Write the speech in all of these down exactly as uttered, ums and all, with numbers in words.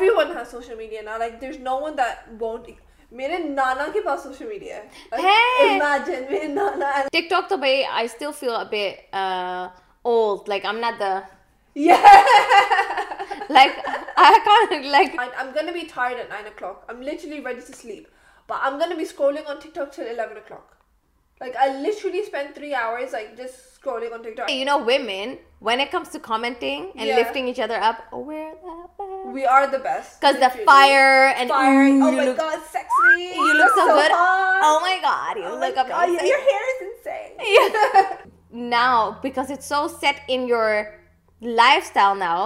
everyone has social media now. Like, there's no one that won't. میرے نانا کے پاس سوشل میڈیا ہے. Imagine میرے نانا. TikTok تو بھائی I still feel a bit uh, old. Like I'm not the. Yeah. Like I can't like. I'm gonna be tired at nine o'clock. I'm literally ready to sleep, but I'm gonna be scrolling on TikTok till eleven o'clock. Like I literally spend three hours like just scrolling on TikTok. You know, women when it comes to commenting and yeah. lifting each other up, oh, we're the best. We are the best. Because the fire and fire. Ooh, oh my look, god, sexy. You, you look, look so, so good. Hot. Oh my god, you oh look up. God, your hair is insane. Yeah. Now, because it's so set in your lifestyle now,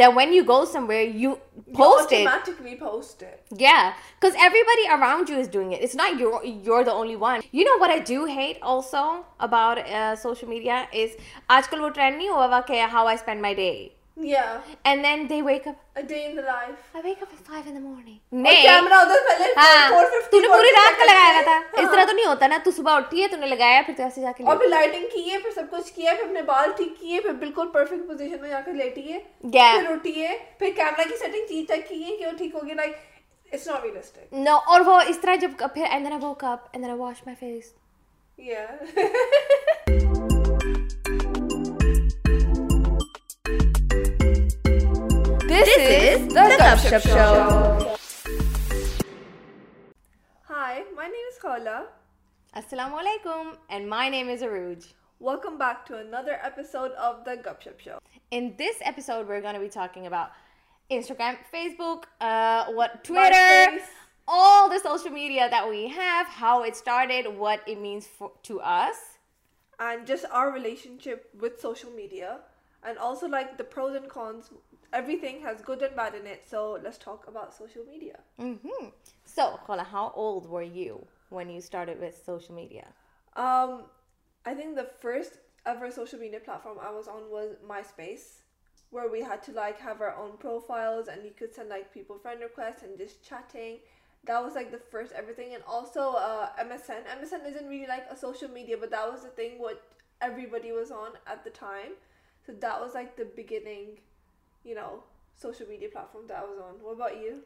that when you go somewhere, you post it. You automatically it. post it. Yeah, because everybody around you is doing it. It's not you're, you're the only one. You know what I do hate also about uh, social media is, aajkal wo trend nahi hua ke how I spend my day. Yeah. And then they wake up. A day in the life. I wake up at five in the morning. Nahi. Camera udhar pehle four fifty. Tune puri raat ka lagaya tha. Is tarah to nahi hota na. Tu subah uthi hai, tune lagaya, phir tu aise jaake. Aur phir lighting ki hai, phir sab kuch kiya, phir apne baal theek kiye, phir bilkul perfect position mein jaake leti hai. Yeah. Phir uthi hai, phir camera ki setting ki check ki hai ki wo theek ho gayi. Like it's not realistic. No, aur wo is tarah jab phir and then I woke up and then I washed my face. Yeah. This, this is The Gupshup Show. Hi, my name is Khawla. Assalamu alaikum. And my name is Arooj. Welcome back to another episode of The Gupshup Show. In this episode, we're going to be talking about Instagram, Facebook, uh, what Twitter, all the social media that we have, how it started, what it means for, to us. And just our relationship with social media. And also like the pros and cons. Everything has good and bad in it, so let's talk about social media. Mm-hmm. So, Khawla, how old were you when you started with social media? Um, I think the first ever social media platform I was on was MySpace, where we had to like have our own profiles and you could send like people friend requests and just chatting. That was like the first everything, and also uh, M S N. M S N isn't really like a social media, but that was the thing what everybody was on at the time. So that was like the beginning, you know, social media platform that I was on. What about you?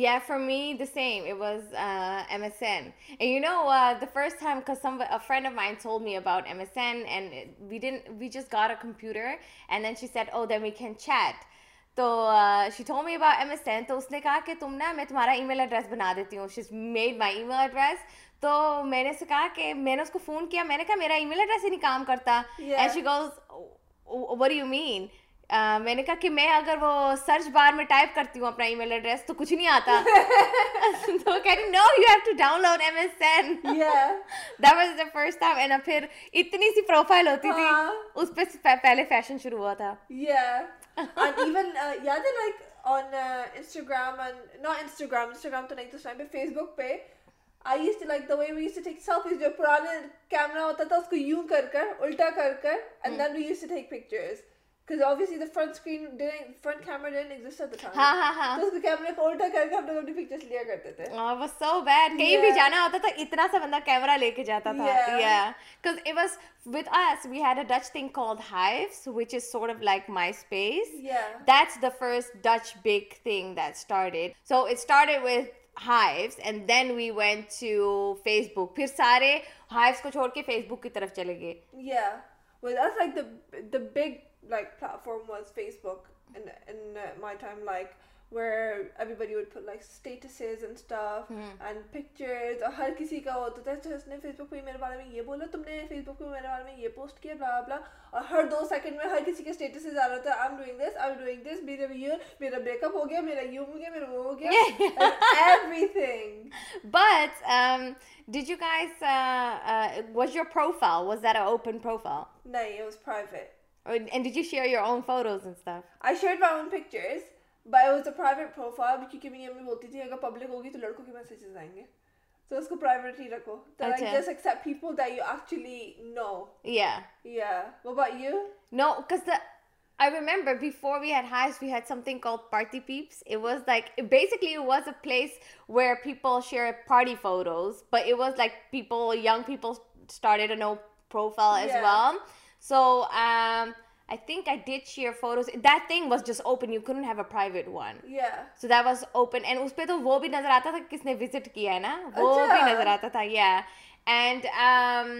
Yeah, for me, the same. It was uh, M S N. And you know, uh, the first time, because some a friend of mine told me about M S N, and it, we didn't, we just got a computer, and then she said, oh, then we can chat. So uh, she told me about M S N. So usne kaha ke tum na, main tumhara email address bana deti hu. She's made my email address. तो मैंने उससे कहा कि मैंने उसको phone किया, मैंने कहा मेरा email address ही नहीं काम करता. And she goes, oh, what do you mean? میں نے کہا کہ میں اگر وہ سرچ بار میں ٹائپ کرتی ہوں اپنا ای میل ایڈریس تو کچھ نہیں آتا. تو کہہ رہی no you have to download M S N. That was the first time. And پھر اتنی سی پروفائل ہوتی تھی, اس پہ پہلے فیشن شروع ہوا تھا. ایون یاد ہے like on Instagram, not Instagram Instagram تو نہیں تو اس ٹائم پہ فیس بک پہ I used to like the way we used to take selfies. جو پرانا کیمرہ ہوتا تھا اس کو یوں کر کر الٹا کر کر and then we used to take pictures. Because obviously the front screen didn't, front camera didn't exist at the time. हाँ हाँ हाँ. तो उसको कैमरे को उल्टा करके हम लोग अपनी pictures लिया करते थे. Oh, it was so bad. कहीं भी जाना होता था इतना सा बंदा कैमरा लेके जाता था. Yeah. Yeah. Because it was with us, we had a Dutch thing called Hives, which is sort of like MySpace. Yeah. That's the first Dutch big thing that started. So it started with Hives, and then we went to Facebook. फिर सारे Hives को छोड़ के Facebook की तरफ चले गए. Yeah. Well, that's like the the big like platform was Facebook in in my time, like where everybody would put like statuses and stuff mm. and pictures. और हर किसी का होता था तो उसने Facebook पे मेरे बारे में ये बोला, तुमने Facebook पे मेरे बारे में ये पोस्ट किया, blah blah. और हर दो सेकंड में हर किसी के statuses आ रहा था, I'm doing this, I'm doing this, मेरा ये, मेरा breakup हो गया, मेरा ये हो गया, मेरा वो हो गया, and everything. But um, did you guys? Uh, uh, was your profile? Was that an open profile? No, it was private. And did you share your own photos and stuff? I shared my own pictures, but it was a private profile because my mom would say, "If public, होगी तो लड़कों के messages आएंगे." So, just private रखो. That I just accept people that you actually know. Yeah. Yeah. What about you? No, because the I remember before we had Hives, we had something called Party Peeps. It was like it basically it was a place where people share party photos, but it was like people, young people started a no profile as yeah. well. So um, I think I did share photos. That thing was just open. You couldn't have a private one. Yeah. So that was open. And اس پہ تو وہ بھی نظر آتا تھا کہ کس نے visit کیا ہے نا. وہ بھی نظر آتا تھا. Yeah. And um,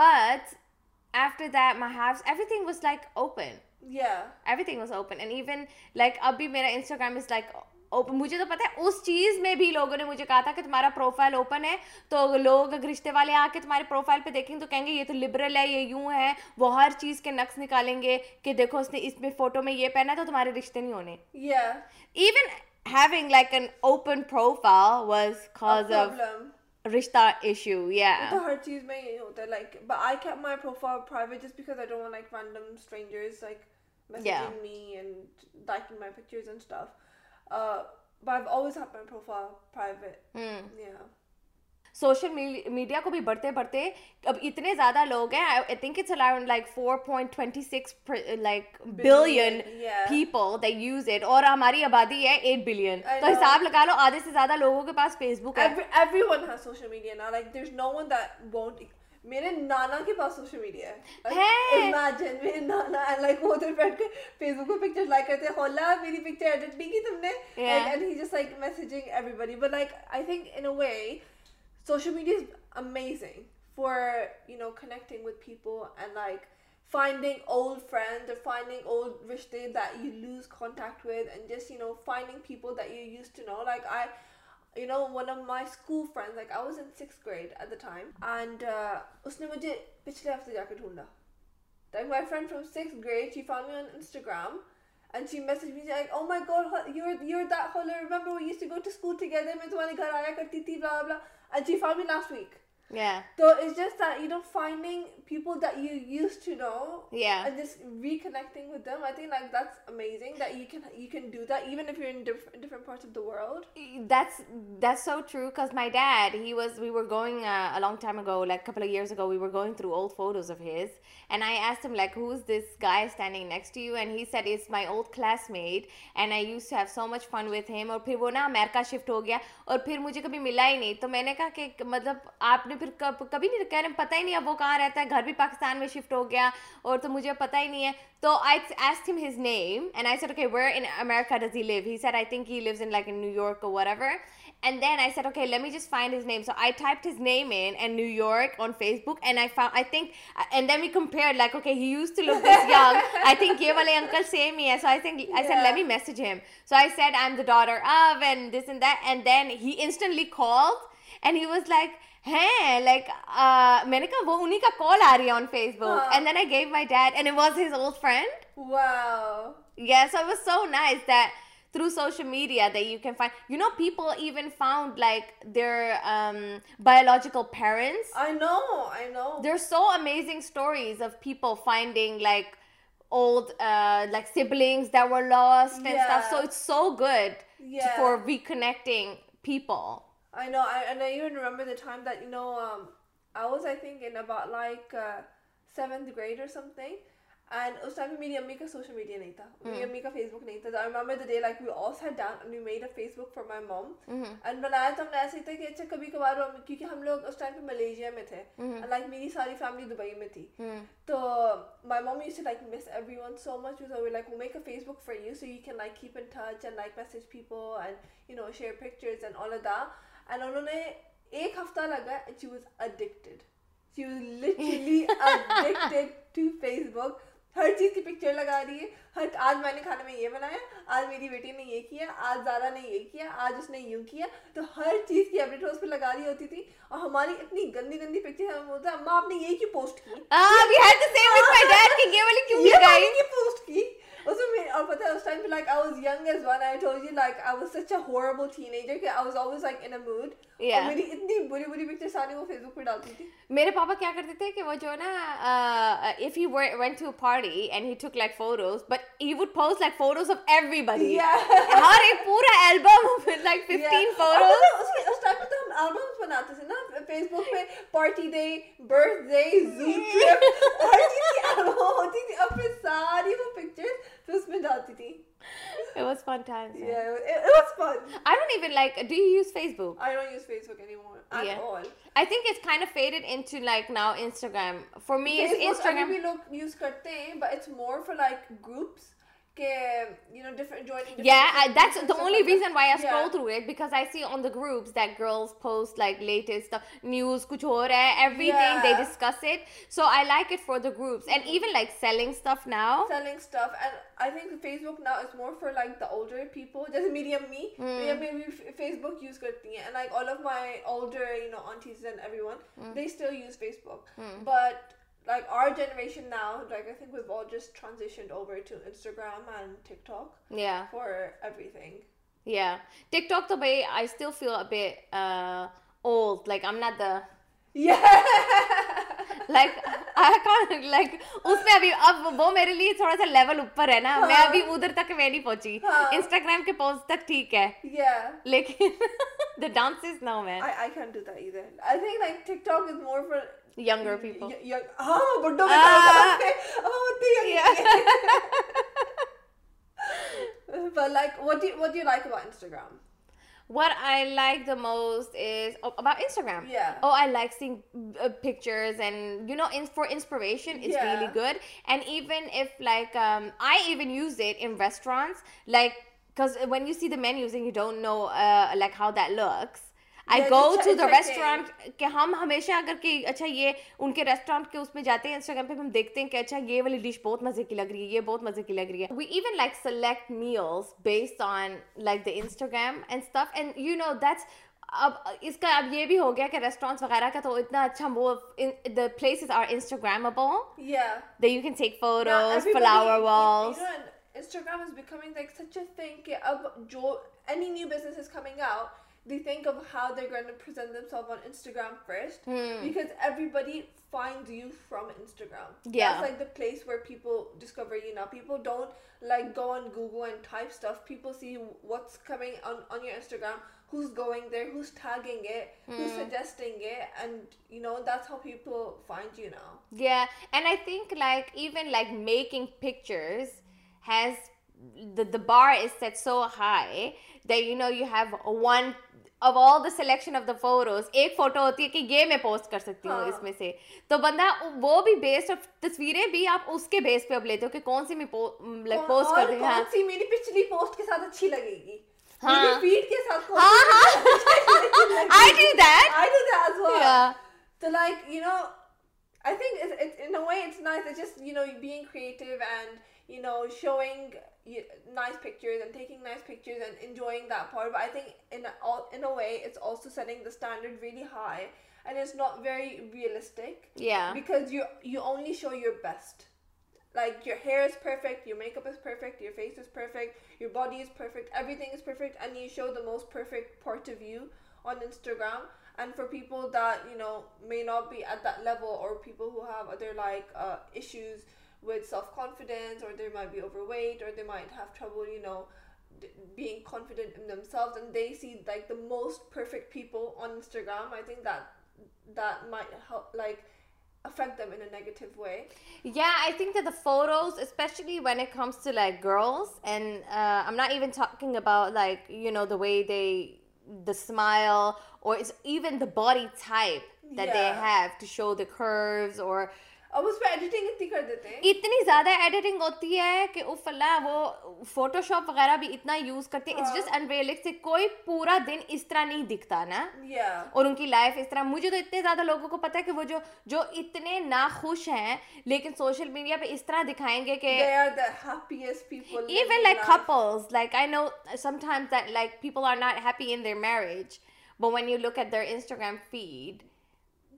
but after that, my house, everything was like open. Yeah. Everything was open. And even like اب بھی میرا Instagram is like open. مجھے تو پتا ہے اس چیز میں بھی لوگوں نے مجھے کہا تھا کہ تمہارا پروفائل اوپن ہے تو لوگ اگر رشتے والے آ کے تمہارے پروفائل پہ دیکھیں تو کہیں گے یہ تو لبرل ہے, یہ یوں ہے. وہ ہر چیز کے نقص نکالیں گے کہ دیکھو اس نے اس میں فوٹو میں یہ پہنا تو تمہارے رشتے نہیں ہونے. Yeah. Even having like an open profile was cause of rishta issue. Yeah. تو ہر چیز میں یہی ہوتا ہے. Like, but I kept my profile private just because I don't want like random strangers like messaging me and liking my pictures and stuff. Uh, but I've always had my profile private. Mm. Yeah. Social media ko bhi badhte badhte ab itne zyada log hain, I think it's around like four point two six like billion, billion yeah. people that use it. Aur hamari abadi hai eight billion. To hisab laga lo aadhe se zyada logo ke paas Facebook hai. Every, everyone has social media now. Like there's no one that won't. میرے نانا کے پاس social media ہے. Imagine میرے نانا like وہ ادھر بیٹھ کے فیس بک پہ پکچر لائک کرتے ہیں. خولا میری پکچر ایڈٹ نہیں کی تم نے. And he just like messaging everybody. But like I think in a way social media is amazing for you know connecting with people and like finding old friends or finding old rishte that you lose contact with and just you know finding people that you used to know. Like I you know one of my school friends, like I was in sixth grade at the time, and uh, usne mujhe pichle hafte ja ke dhoonda. Like my friend from sixth grade, she found me on Instagram and she messaged me like, oh my god, you're you're that Khawla, remember we used to go to school together, main tumhare ghar aaya karti thi blah blah, and she found me last week. Yeah. So it's just that, you know, finding people that you used to know, yeah, and just reconnecting with them. I think like that's amazing that you can you can do that even if you're in different different parts of the world. That's that's so true, cuz my dad, he was we were going uh, a long time ago, like a couple of years ago, we were going through old photos of his, and I asked him like, who's this guy standing next to you? And he said it's my old classmate and I used to have so much fun with him. Aur phir wo na America shift ho gaya aur phir mujhe kabhi mila hi nahi. To maine kaha ki matlab aapne پھر کبھی نہیں کہہ رہے پتہ ہی نہیں اب وہ کہاں رہتا ہے. گھر بھی پاکستان میں شفٹ ہو گیا اور تو مجھے پتہ ہی نہیں ہے. تو I asked him his name and I said, okay, where in America does he live? He said, I think he lives in like in New York or whatever. And then I said, okay, let me just find his name. So I typed his name in and New York on Facebook and I found, I think, and then we compared like, okay, he used to look this young. I think ye wale uncle same hi hai. So I think, I said, yeah. let me message him. So I said, I'm the daughter of and this and that. And then he instantly called and he was like, hey, like uh میں نے کہا وہ انہی کا کال آ رہی ہے on Facebook. And then I gave my dad and it was his old friend. Wow. Yeah, so it was so nice that through social media that you can find, you know, people even found like their um biological parents. I know, I know. There's so amazing stories of people finding like old uh like siblings that were lost and yeah. stuff. So it's so good yeah. to, for reconnecting people. I know, I, and I even remember the time that, you know, um, I was, I think, in about, like, uh, seventh grade or something, and us time pe meri ammi ka social media nahi tha, meri ammi ka Facebook nahi tha. So I remember the day, like, we all sat down and we made a Facebook for my mom, mm-hmm. and banaya to humne aise tha ki acha kabhi kabhar hum, kyunki hum log us time pe Malaysia mein the, mm-hmm. and, like, meri sari family Dubai mein thi, mm-hmm. so my mom used to, like, miss everyone so much, so we were like, we'll make a Facebook for you so you can, like, keep in touch and, like, message people and, you know, share pictures and all of that. And انہوں نے ایک ہفتہ لگا and she was addicted. She was literally addicted to Facebook. ہر چیز کی picture لگا رہی ہے. ہر آج میں نے کھانے میں یہ بنایا, آج میری بیٹی نے یہ کیا, آج زارا نے یہ کیا, آج اس نے یوں کیا. تو ہر چیز کی اپڈیٹ اس پہ لگا رہی ہوتی تھی. اور ہماری اتنی گندی گندی پکچر ہمیں بولتا ہے اماں آپ نے یہ کیوں پوسٹ کی. We had the same with my dad کہ یہ والی کیوں لگائی, یہ پوسٹ کی. Also, I was at the time like I was young as well. And I told you like I was such a horrible teenager. I was always like in a mood. Yeah. And I had so many bad pictures on Facebook. My papa kya karte the ki wo jo na uh, if he were, went to a party and he took like photos, but he would post like photos of everybody. Yeah. Har ek pura album with like fifteen yeah. photos. Uske us time pe to hum albums banate the na Facebook pe party day, birthday, zoo trip. Har cheez ki album hoti thi. Ab pe sari wo pictures اس میں ڈالتی تھی. It was fun times. Yeah, yeah it, it was fun. I don't even like, do you use Facebook? I don't use Facebook anymore at yeah. all. I think it's kind of faded into like now Instagram. For me, Facebook, it's Instagram. I mean, we log use karte hain, but it's more for like groups. Ke, you know, different joining. Different yeah, I, that's the only like reason that. why I scroll yeah. through it, because I see on the groups that girls post like latest stuff, news, kuch ho raha hai, everything yeah. they discuss it. So I like it for the groups and even like selling stuff now. Selling stuff, and I think Facebook now is more for like the older people. Just medium me, medium me. Mm. Facebook use karti hai, and like all of my older, you know, aunties and everyone, mm. they still use Facebook, mm. but. Like our generation now, like I think we've all just transitioned over to Instagram and TikTok. Yeah. For everything. Yeah. TikTok, the way I still feel a bit uh, old. Like I'm not the. Yeah. Like I can't like. उसमें अभी अब वो मेरे लिए थोड़ा सा level ऊपर है ना. मैं अभी उधर तक मैं नहीं पहुंची. Instagram के post तक ठीक है. Yeah. लेकिन the dances no man. I I can't do that either. I think like TikTok is more for. Younger people. Y- young, oh, but don't ah. oh, the young. Yeah. But like, what do you, what do you like about Instagram? What I like the most is oh, about Instagram. Yeah. Oh, I like seeing uh, pictures and, you know, in, for inspiration, it's yeah. really good. And even if like, um, I even use it in restaurants, like, because when you see the menus and you don't know, uh, like how that looks. I yeah, go to the restaurant के हम हमेशा अगर कि अच्छा ये उनके restaurant के उसमें जाते हैं Instagram पे हम देखते हैं कि अच्छा ये वाली dish बहुत मजे की लग रही है ये बहुत मजे की लग रही है. We even like select meals based on like the Instagram and stuff, and you know that's अब इसका अब ये भी हो गया कि restaurants वगैरह का तो इतना अच्छा वो the places are Instagrammable. Yeah. That you can take photos, yeah, flower walls. You know, Instagram is becoming like such a thing कि अब जो any new business is coming out. They think of how they're going to present themselves on Instagram first, hmm. because everybody finds you from Instagram. Yeah. That's like the place where people discover you now. People don't like go on Google and type stuff. People see what's coming on, on your Instagram, who's going there, who's tagging it, hmm. who's suggesting it. And, you know, that's how people find you now. Yeah. And I think like even like making pictures has... The, the bar is set so high that you know you have one of all the selection of the photos. एक photo होती है कि ये मैं post कर सकती हूँ इसमें से. तो बंदा वो भी based of तस्वीरें भी आप उसके base पे अब लेते हो कि कौन सी मैं like post कर रही हूँ. कौन सी मेरी पिछली post के साथ अच्छी लगेगी. हाँ. मेरी feed के साथ कौन सी. I do that. I do that as well. Yeah. So like you know, I think it's, it's in a way it's nice. It's just you know being creative and you know showing. Nice pictures and taking nice pictures and enjoying that part, but I think in a, in a way it's also setting the standard really high, and it's not very realistic. Yeah, because you you only show your best. Like your hair is perfect, your makeup is perfect, your face is perfect, your body is perfect, everything is perfect, and you show the most perfect part of you on Instagram. And for people that you know may not be at that level, or people who have other like uh, issues. With self-confidence, or they might be overweight, or they might have trouble, you know, d- being confident in themselves, and they see like the most perfect people on Instagram. I think that that might help, like, affect them in a negative way. Yeah, I think that the photos, especially when it comes to like girls, and uh, I'm not even talking about like you know the way they, the smile, or it's even the body type that yeah. they have to show the curves or. अब उस पे editing इतनी कर देते हैं इतनी ज़्यादा editing होती है कि उफ़ अल्लाह वो फोटोशॉप वगैरह भी इतना यूज़ करते हैं इट्स जस्ट अनरियलिस्टिक कोई पूरा दिन इस तरह नहीं दिखता ना yeah. और उनकी लाइफ इस तरह मुझे तो इतने ज़्यादा लोगों को पता है कि वो जो जो इतने नाखुश हैं लेकिन सोशल मीडिया पे इस तरह दिखाएंगे कि they are the happiest people even like life. Couples like I know sometimes that like people are not happy in their marriage but when you look at their Instagram feed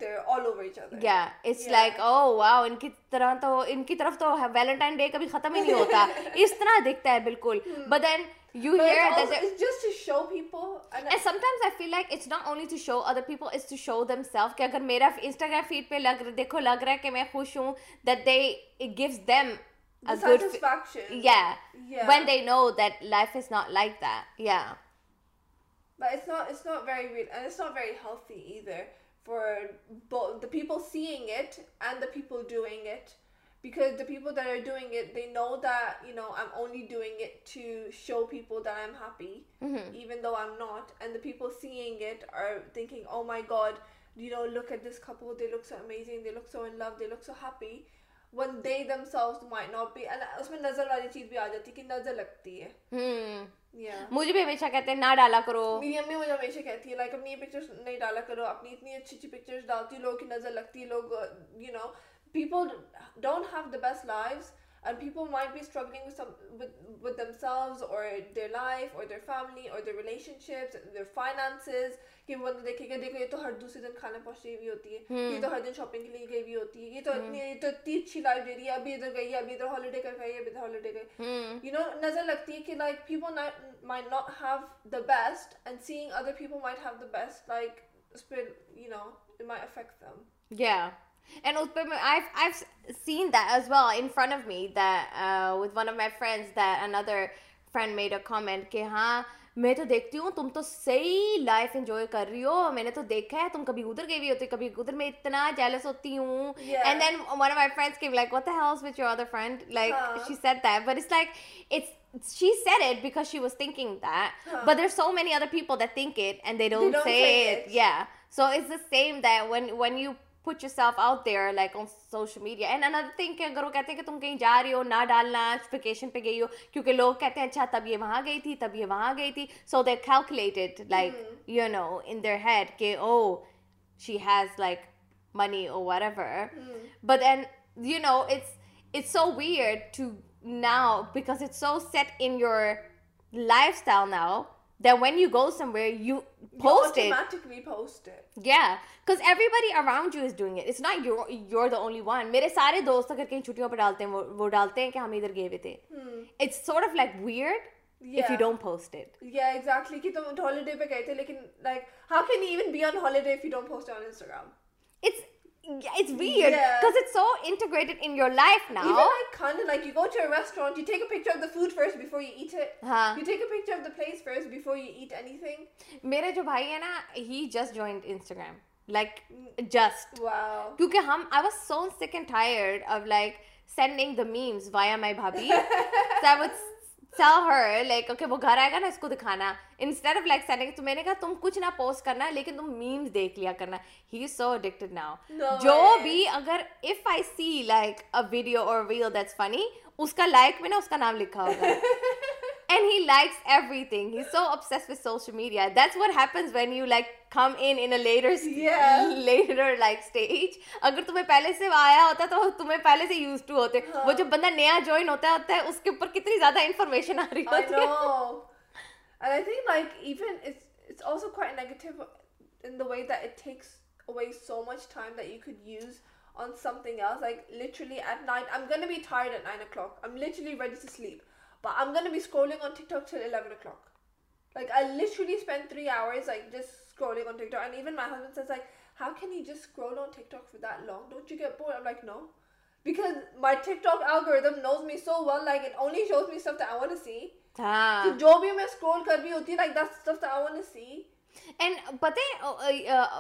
they're all over each other. Yeah, it's yeah. like oh wow, इनकी तरह तो इनकी तरफ तो Valentine Day कभी खत्म ही नहीं होता. इस तरह दिखता है बिल्कुल. But then you but hear it's also, that it's just to show people. And, and sometimes I feel like it's not only to show other people, it's to show themselves. कि अगर मेरा Instagram feed पे लग देखो लग रहा है कि मैं खुश हूँ that they it gives them a the good satisfaction. F- yeah, yeah. When they know that life is not like that. Yeah. But it's not. It's not very real, and it's not very healthy either. For both the people seeing it and the people doing it because the people that are doing it, they know that, you know, I'm only doing it to show people that I'm happy, mm-hmm. even though I'm not. And the people seeing it are thinking, oh my God, you know, look at this couple. They look so amazing. They look so in love. They look so happy. When they themselves might not be. And اس میں نظر والی چیز بھی آ جاتی ہے کہ نظر لگتی ہے. ہوں yeah. مجھے بھی ہمیشہ کہتے ہیں نہ ڈالا کرو. میری امی مجھے ہمیشہ کہتی ہے لائک اپنی یہ پکچرس نہیں ڈالا کرو. اپنی اتنی اچھی اچھی پکچرس ڈالتی ہے, لوگوں کی نظر لگتی ہے. لوگ you know people don't have the best lives and people might be struggling with some with, with themselves or their life or their family or their relationships, their finances. کہ وہ بندہ دیکھے گا, دیکھو یہ تو ہر دوسرے دن کھانا پہنچی ہوئی ہوتی ہے, یہ تو ہر دن شاپنگ کے لیے گئی ہوئی ہوتی ہے, یہ تو اتنی یہ تو اتنی اچھی لائف دے رہی ہے, ابھی ادھر گئی ہے, ابھی ادھر ہالیڈے کر گئی ہے, ابھی ادھر ہالیڈے گئی. یو نو نظر لگتی ہے کہ like people might not have the best and seeing other people might have the best, like you know it might affect them. Yeah. And I've I've seen that as well in front of me, that uh, with one of my friends, that another friend made a comment کہ ہاں میں تو دیکھتی ہوں تم تو صحیح life enjoy کر رہی ہو, میں نے تو دیکھا ہے تم کبھی ادھر گئی ہوئی ہوتی, کبھی ادھر, میں اتنا jealous ہوتی ہوں. And then one of my friends came like, what the hell's with your other friend? Like huh. she said that, but it's like it's. She said it because she was thinking that, huh. but there's so many other people that think it and they don't, they don't say, say it. it. Yeah, so it's the same that when when you. Put yourself out there like on social media. And another thing کہ اگر وہ کہتے ہیں کہ تم کہیں جا رہی ہو نہ ڈالنا, ویکیشن پہ گئی ہو, کیونکہ لوگ کہتے ہیں اچھا تب یہ وہاں گئی تھی تب یہ وہاں گئی تھی, so they're calculated like you know in their head کہ oh she has like money or whatever, but then you know it's it's so weird to now because it's so set in your lifestyle now that when you go somewhere you post it, you automatically post it. Yeah, because everybody around you is doing it. It's not you, you're the only one. میرے سارے دوست اگر کہیں چھٹیوں پہ ڈالتے ہیں وہ ڈالتے ہیں کہ ہم ادھر گئے ہوئے تھے. It's sort of like weird yeah. if you don't post it. Yeah, exactly. کہ تم holiday پہ گئے تھے لیکن like how can you even be on holiday if you don't post it on Instagram? It's Yeah, it's weird because yeah. it's so integrated in your life now. Even like kind of like you go to a restaurant, you take a picture of the food first before you eat it. Huh. You take a picture of the place first before you eat anything. میرے جو بھائی ہے نا, he just joined Instagram. Like just. Wow. کیونکہ ہم I was so sick and tired of like sending the memes via my bhabhi. So I would tell her like okay وہ گھر آئے گا نا اس کو دکھانا. Instead of like sending, تو میں نے کہا تم کچھ نہ پوسٹ کرنا لیکن تم میمز دیکھ لیا کرنا. He is so addicted now. جو بھی اگر if I see like a video or a reel that's funny, اس کا like میں نا اس کا نام لکھا ہوگا. And he likes everything. He's so obsessed with social media. That's what happens when you like come in in a later yeah. later like stage. Agar tumhe pehle se aaya hota to tumhe pehle se used to hote. Wo jab banda naya join hota hai hota hai uske upar kitni zyada information aa rahi hoti hai. I know. And I think like even it's it's also quite negative in the way that it takes away so much time that you could use on something else. Like literally at night, I'm going to be tired at nine o'clock. I'm literally ready to sleep. But I'm going to be scrolling on TikTok till eleven o'clock. Like, I literally spend three hours, like, just scrolling on TikTok. And even my husband says, like, how can you just scroll on TikTok for that long? Don't you get bored? I'm like, no. Because my TikTok algorithm knows me so well. Like, it only shows me stuff that I want to see. Ah. So, jo bhi main scroll kar rahi hoti, like, that's stuff that I want to see. And پتہ ہے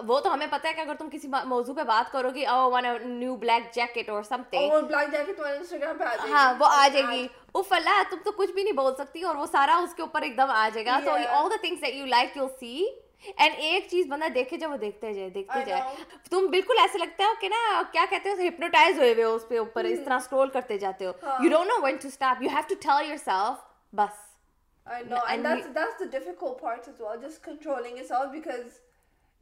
وہ تو ہمیں پتہ ہے کہ اگر تم کسی موضوع پہ بات کرو گی oh I want a new black jacket or something, اور black jacket تمہارے انسٹاگرام پہ آ جائے گی, ہاں وہ آ جائے گی, اف اللہ تم تو کچھ بھی نہیں بول سکتی اور وہ سارا اس کے اوپر ایک دم آ جائے گا. So all the things that you like you'll see. And ایک چیز بندہ دیکھے جائے وہ دیکھتے جائے دیکھتے جائے, تم بالکل ایسے لگتا ہو کہ نا کیا کہتے ہو ہپنوٹائز ہوئے ہوئے ہو اس پہ اوپر اس طرح اسکرول کرتے جاتے ہو. You don't know when to stop. You have to tell yourself بس. I know, and, and that's we, that's the difficult part as well, just controlling yourself, because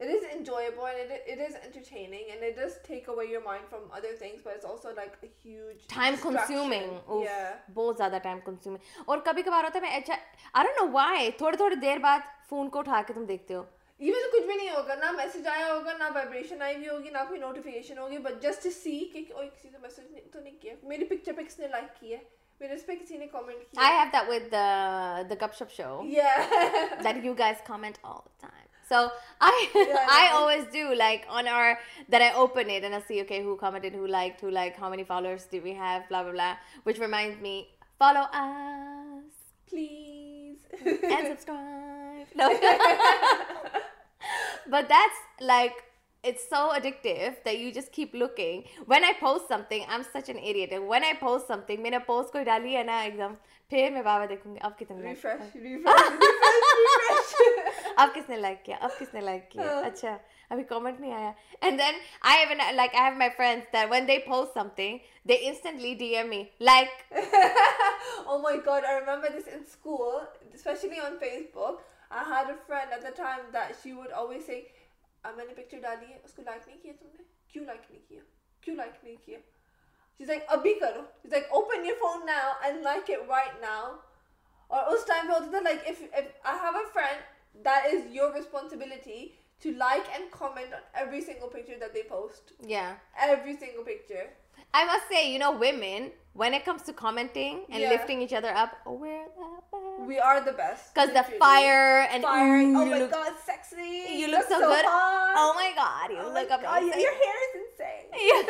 it is enjoyable and it it is entertaining and it does take away your mind from other things, but it's also like a huge time consuming. Yeah, bahut zyada time consuming. Aur kabhi kabhi hota hai main I don't know why thodi thodi der baad phone ko utha ke tum dekhte ho, even kuch bhi nahi hoga, na message aaya hoga, na vibration aayi bhi hogi, na koi notification hogi, but just to see ki oh kisi ne message to nahi kiya, meri picture pe kisne like ki hai. But اس پہ کسی نے comment کیا. I have that with the the Gupshup show. Yeah. That you guys comment all the time. So I yeah, I always do like on our that I open it and I see okay who commented, who liked, who like how many followers do we have, blah blah blah, which reminds me follow us please and subscribe. No. But that's like it's so addictive that you just keep looking. When I post something, I'm such an idiot. And when I post something, میں نے post کوئی ڈالی ہے نا ایک دم, پھر میں بابا دیکھوں گی اب کتنے ریفریش ریفریش اب کس نے لائک کیا, اب کس نے لائک کیا, اچھا ابھی کامنٹ نہیں آیا. And then I even like I have my friends that when they post something they instantly D M me like. Oh my god, I remember this in school, especially on Facebook. I had a friend at the time that she would always say, میں نے picture ڈالی ہے اس کو like نہیں کیا تم نے, کیوں لائک نہیں کیا, کیوں لائک نہیں کیا. She's like ابھی کرو, she's like open your phone now and like it right now. اور اس ٹائم پہ ہوتا تھا like if if I have a friend that is your responsibility to like and comment on every single picture that they post. Yeah, every single picture. I must say, you know, women when it comes to commenting and yeah. lifting each other up, oh, we're the best. We are the best. Because the fire and fire. Ooh, oh my look, god, sexy. You look so, so good. Hot. Oh my god, you oh look up. God, yeah, your hair is insane. Yeah.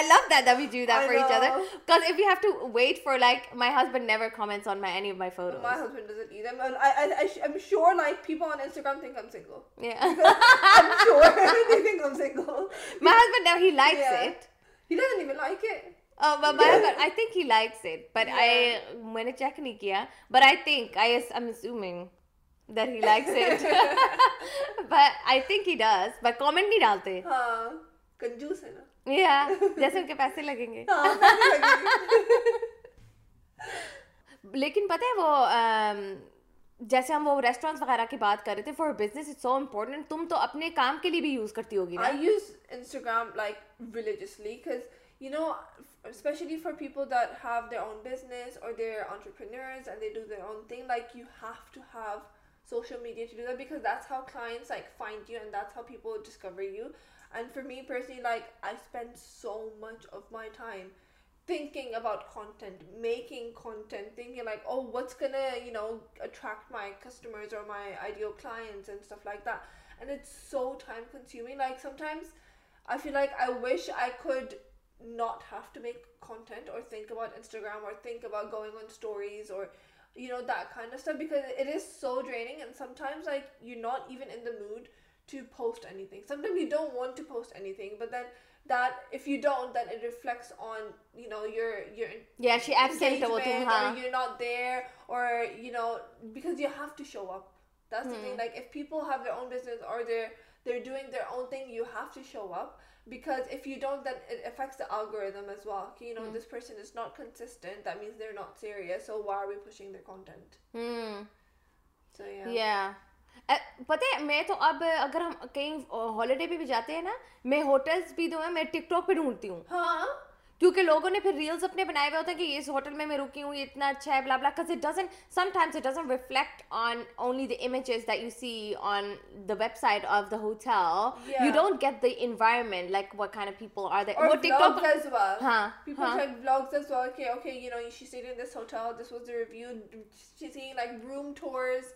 I love that that we do that I for know. each other. Because if we have to wait for like, my husband never comments on my any of my photos. My husband doesn't either. I'm, I, I, I I'm sure like people on Instagram think I'm single. Yeah. I'm sure they think I'm single. My husband now he likes yeah. it. He doesn't even like it. Oh, but my husband, I think he likes it. But yeah. I, I didn't check it. But I think, I, I'm assuming that he likes it. But I think he does. But comment nahi dalte. Haan, kanjoos hai na. Yeah, jaise unke paise lagenge. Haan, paise lagenge. Lekin pata hai wo, um, جیسے ہم وہ restaurants وغیرہ کی بات کر رہے تھے for business it's so important. تم تو اپنے کام کے لیے بھی یوز کرتی ہوگی نا. I use Instagram like religiously because you know especially for people that have their own business اور their entrepreneurs and they do their own thing like you have to have social media to do that because that's how clients like find you and that's how people discover you. And for me personally like I spend so much of my time thinking about content, making content, thinking like, oh, what's gonna, you know, attract my customers or my ideal clients and stuff like that. And it's so time consuming. Like sometimes I feel like I wish I could not have to make content or think about Instagram or think about going on stories or, you know, that kind of stuff, because it is so draining. And sometimes like you're not even in the mood to post anything. Sometimes you don't want to post anything, but then that if you don't, then it reflects on, you know, your your yeah she absent or you're not there, or you know, because you have to show up. That's hmm. the thing, like if people have their own business or they're they're doing their own thing, you have to show up, because if you don't, then it affects the algorithm as well. You know, hmm. this person is not consistent, that means they're not serious, so why are we pushing their content? Hmm. So yeah yeah پتہ ہے میں تو اب اگر ہم کہیں holiday پہ بھی جاتے ہیں نا, میں ہوٹلس بھی جو ہیں میں ٹک ٹاک پہ ڈھونڈتی ہوں, کیونکہ لوگوں نے پھر ریلز اپنے بنائے ہوئے ہوتے ہیں کہ اس ہوٹل میں میں رکی ہوں, یہ اتنا اچھا ہے blah blah. Cuz it doesn't sometimes it doesn't reflect on only the images that you see on the website of the hotel. You don't get the environment like what kind of people are there. اور vlogs as well, ہاں people like vlogs as well کہ okay you know she stayed in this hotel, this was the review, she is seeing like room tours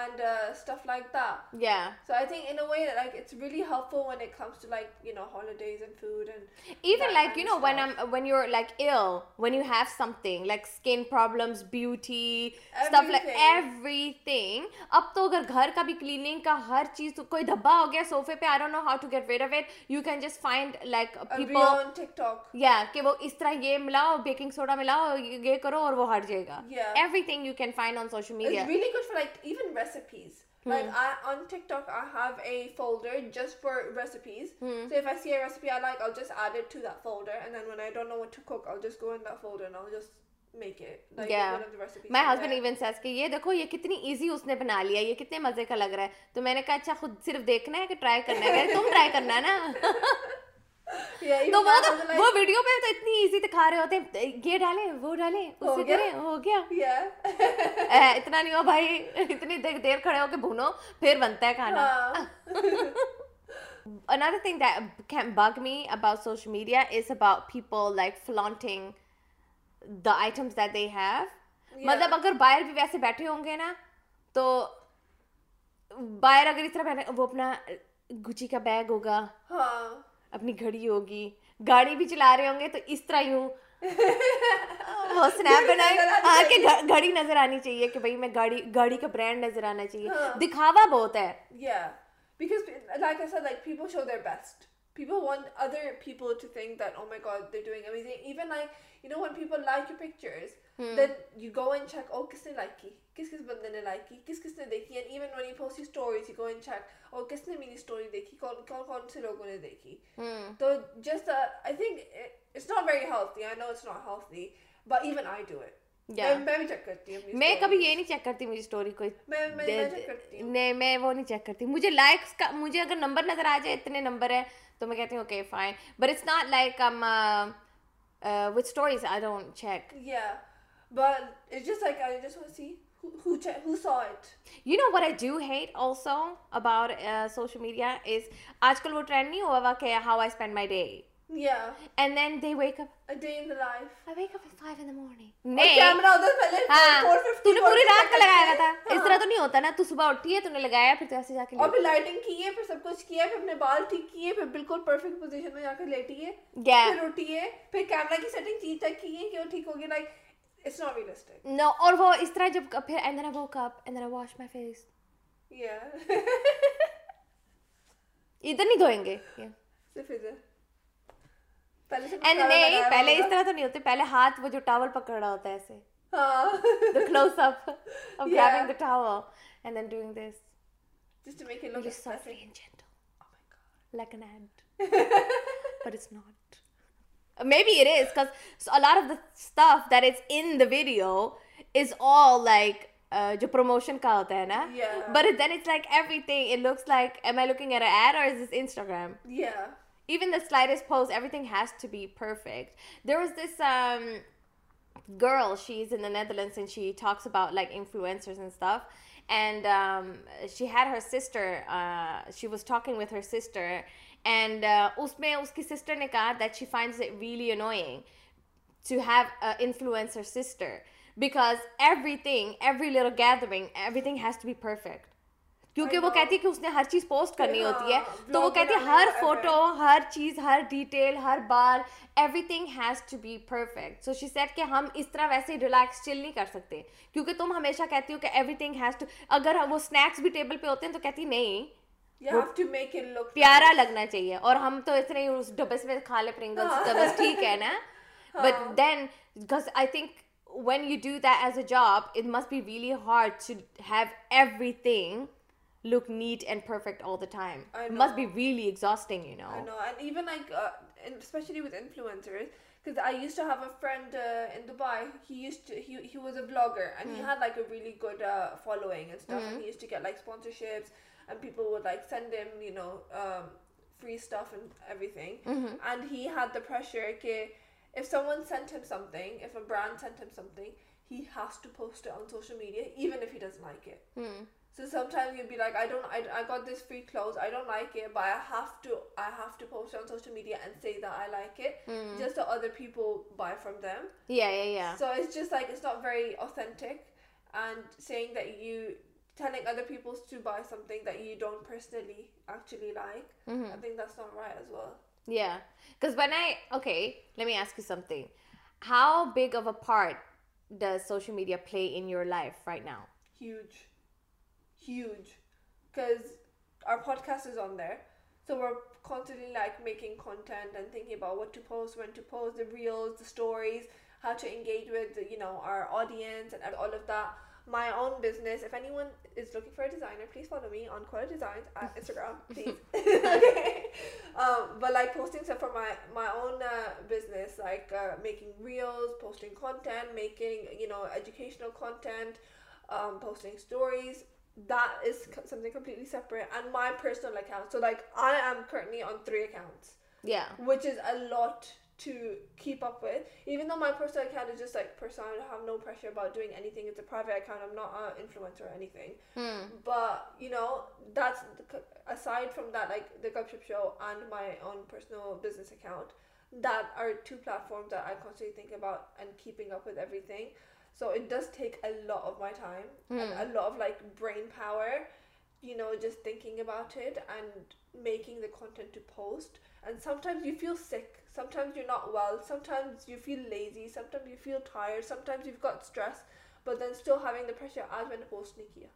and uh, stuff like that. Yeah, so I think in a way that like it's really helpful when it comes to like, you know, holidays and food and even like, you know, stuff. when i'm when you're like ill, when you have something like skin problems, beauty, everything. Stuff like everything. Ab to agar ghar ka bhi cleaning ka har cheez koi dhabba ho gaya sofa pe, I don't know how to get rid of it. You can just find like people on TikTok, yeah, ke wo is tarah ye milao, baking soda milao, ye karo aur wo har jayega. Yeah, everything you can find on social media. It's really good for like even recipes. Like hmm. I on TikTok I have a folder just for recipes. Hmm. So if I see a recipe I like, I'll just add it to that folder, and then when I don't know what to cook, I'll just go in that folder and I'll just make it like yeah. one of the recipes. My husband even says कि ये देखो ये कितनी easy उसने बना लिया, ये कितने मजे का लग रहा है. तो मैंने कहा अच्छा खुद सिर्फ देखना है कि try करना है, तुम try करना है ना. تو وہ تو وہ ویڈیو پہ تو اتنی ایزی دکھا رہے ہوتے ہیں, یہ ڈالیں وہ ڈالیں اسے کریں, ہو گیا. اتنا نہیں ہو بھائی, اتنی دیر کھڑے ہو کے بھونو پھر بنتا ہے کھانا. Another thing that can bug me about social media is about people like flaunting the items that they have. مطلب اگر باہر بھی ویسے بیٹھے ہوں گے نا, تو باہر اگر اس طرح وہ اپنا گچی کا بیگ ہوگا, ہاں اپنی گھڑی ہوگی, گاڑی بھی چلا رہے ہوں گے تو اس طرح ہی ہوں وہ اسنیپ بنائے کہ گھڑی نظر آنی چاہیے کہ بھائی میں گاڑی گاڑی کا برانڈ نظر آنا چاہیے. دکھاوا بہت ہے because like I said, like people show their best. People want other people to think that, oh my god, they're doing amazing. Even like, you know, when people like your pictures, hmm. then you go and check, oh, kisne like ki, kis kis bande ne like ki, kis kisne dekhi. And even when you post your stories, you go and check, oh, kisne meri story dekhi, kaun kaun kaun se logo ne dekhi. Hmm. So just uh, I think it, it's not very healthy. I know it's not healthy, but even I do it. Yeah. میں بھی check کرتی ہوں. میں کبھی یہ نہیں check کرتی میری اسٹوری کو. نہیں میں وہ نہیں چیک کرتی. مجھے لائکس کا مجھے اگر نمبر نظر آ جائے اتنے نمبر ہے تو میں کہتی ہوں okay fine, but it's not like I'm with stories I don't check. Yeah but it's just like I just want to see who who saw it. You know what I do hate also about uh, social media is آج کل وہ trend نہیں ہوا ہوا کہ how I spend my day. Yeah. And then they wake up. A day in the life. I wake up at five in the morning. Nee. Camera udhar pehle four fifty. Tune puri raat ka lagaya tha. Is tarah to nahi hota na. Tu subah uthi hai, tune lagaya, phir aise ja ke. Aur phir lighting ki hai, phir sab kuch kiya, phir apne baal theek kiye, phir bilkul perfect position mein ja ke leti hai. Yeah. Phir uthi hai, phir camera ki setting theek tak ki hai ki wo theek hogi, like it's not realistic. No, aur wo is tarah jab phir and then I woke up and then I washed my face. Yeah. Idhar nahi dhoenge. Yeah. Sirf idhar. نہیں پہلے اس طرح تو نہیں ہوتے, پہلے ہاتھ وہ جو ٹاول پکڑ رہا ہوتا ہے ایسے, the close up of grabbing the towel and then doing this just to make it look softly and gentle. Oh my god, like an ant. But it's not. Maybe it is, because a lot of the stuff that is in the video is all like جو promotion کا ہوتا ہے نا, but then it's like everything, it looks like am I looking at an ad or is this Instagram? Yeah. Even the slightest pose, everything has to be perfect. There was this um girl, she's in the Netherlands and she talks about like influencers and stuff, and um she had her sister, uh she was talking with her sister, and uh, usme uski sister ne kaha that she finds it really annoying to have an influencer sister because everything, every little gathering, everything has to be perfect. کیونکہ وہ کہتی ہے کہ اس نے ہر چیز post کرنی ہوتی ہے, تو وہ کہتی ہے ہر فوٹو, ہر چیز, ہر ڈیٹیل, ہر بار, everything has to be perfect. So she said کہ ہم اس طرح ویسے ریلیکس چل نہیں کر سکتے کیونکہ تم ہمیشہ کہتی ہو کہ ایوری تھنگ ہیز ٹو, اگر وہ اسنیکس بھی ٹیبل پہ ہوتے ہیں تو کہتی نہیں پیارا لگنا چاہیے, اور ہم تو اس طرح اس ڈبس میں کھا لے پرنگلز ڈبس, ٹھیک ہے نا. But then because I think when you do that as a job it must be really hard to have everything look neat and perfect all the time. It must be really exhausting, you know. I know, and even like uh, especially with influencers, because I used to have a friend uh, in Dubai. He used to he he was a vlogger and mm. he had like a really good uh, following and stuff. Mm-hmm. And he used to get like sponsorships and people would like send him, you know, um, free stuff and everything. Mm-hmm. And he had the pressure that if someone sent him something, if a brand sent him something, he has to post it on social media, even if he doesn't like it. Mm. So sometimes you'd be like, I don't, I, I got this free clothes, I don't like it, but I have to, I have to post it on social media and say that I like it, mm. just so other people buy from them. Yeah, yeah, yeah. So it's just like, it's not very authentic, and saying that you, telling other people to buy something that you don't personally actually like, mm-hmm. I think that's not right as well. Yeah, because when I, okay, let me ask you something. How big of a part does social media play in your life right now? Huge. Huge, because our podcast is on there, so we're constantly like making content and thinking about what to post, when to post, the reels, the stories, how to engage with, you know, our audience and all of that. My own business, if anyone is looking for a designer, please follow me on Quad Designs at Instagram, please. Okay. Um but like posting stuff for my my own uh, business, like uh, making reels, posting content, making, you know, educational content, um posting stories, that is co- something completely separate, and my personal account. So like I am currently on three accounts, yeah, which is a lot to keep up with, even though my personal account is just like personal. I have no pressure about doing anything. It's a private account, I'm not an influencer or anything. Hmm. But you know, that's aside from that, like the Gupshup Show and my own personal business account, that are two platforms that I constantly think about and keeping up with everything. So it does take a lot of my time, mm. and a lot of like brain power, you know, just thinking about it and making the content to post. And sometimes you feel sick, sometimes you're not well, sometimes you feel lazy, sometimes you feel tired, sometimes you've got stress, but then still having the pressure, aaj maine post nahi kiya,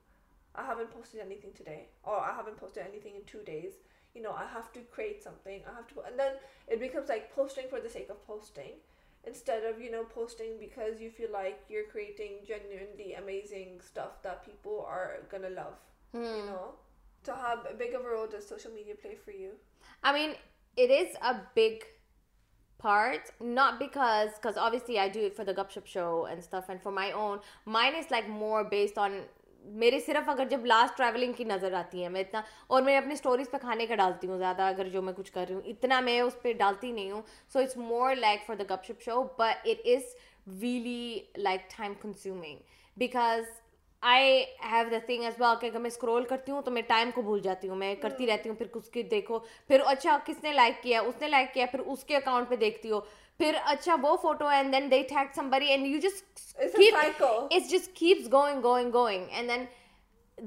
I haven't posted anything today, or I haven't posted anything in two days. You know, I have to create something. I have to, and then it becomes like posting for the sake of posting, instead of, you know, posting because you feel like you're creating genuinely amazing stuff that people are gonna love. Mm. You know, so how big of a role does social media play for you? I mean, it is a big part, not because, because obviously I do it for the Gupshup show and stuff, and for my own, mine is like more based on میرے صرف اگر جب last travelling کی نظر آتی ہے میں اتنا, اور میں اپنے اسٹوریز پہ کھانے کا ڈالتی ہوں زیادہ, اگر جو میں کچھ کر رہی ہوں اتنا میں اس پہ ڈالتی نہیں ہوں. So it's more like for the گپ شپ show, but it is really like time consuming because I have the thing as well کہ اگر میں اسکرول کرتی ہوں تو میں ٹائم کو بھول جاتی ہوں, میں کرتی رہتی ہوں, پھر اس کی دیکھو, پھر اچھا کس نے لائک کیا, اس نے لائک کیا, پھر اس کے اکاؤنٹ پہ دیکھتی ہو, پھر اچھا وہ photo, and then they tag somebody and you just it just keeps going going going. And then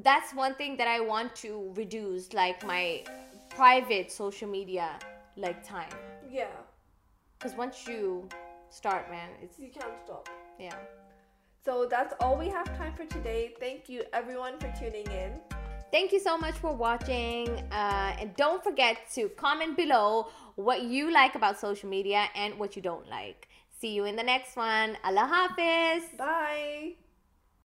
that's one thing that I want to reduce, like my private social media like time. Yeah because once you start man it's you can't stop. یا So that's all we have time for today. Thank you everyone for tuning in. Thank you so much for watching. Uh, and don't forget to comment below what you like about social media and what you don't like. See you in the next one. Allah Hafiz. Bye.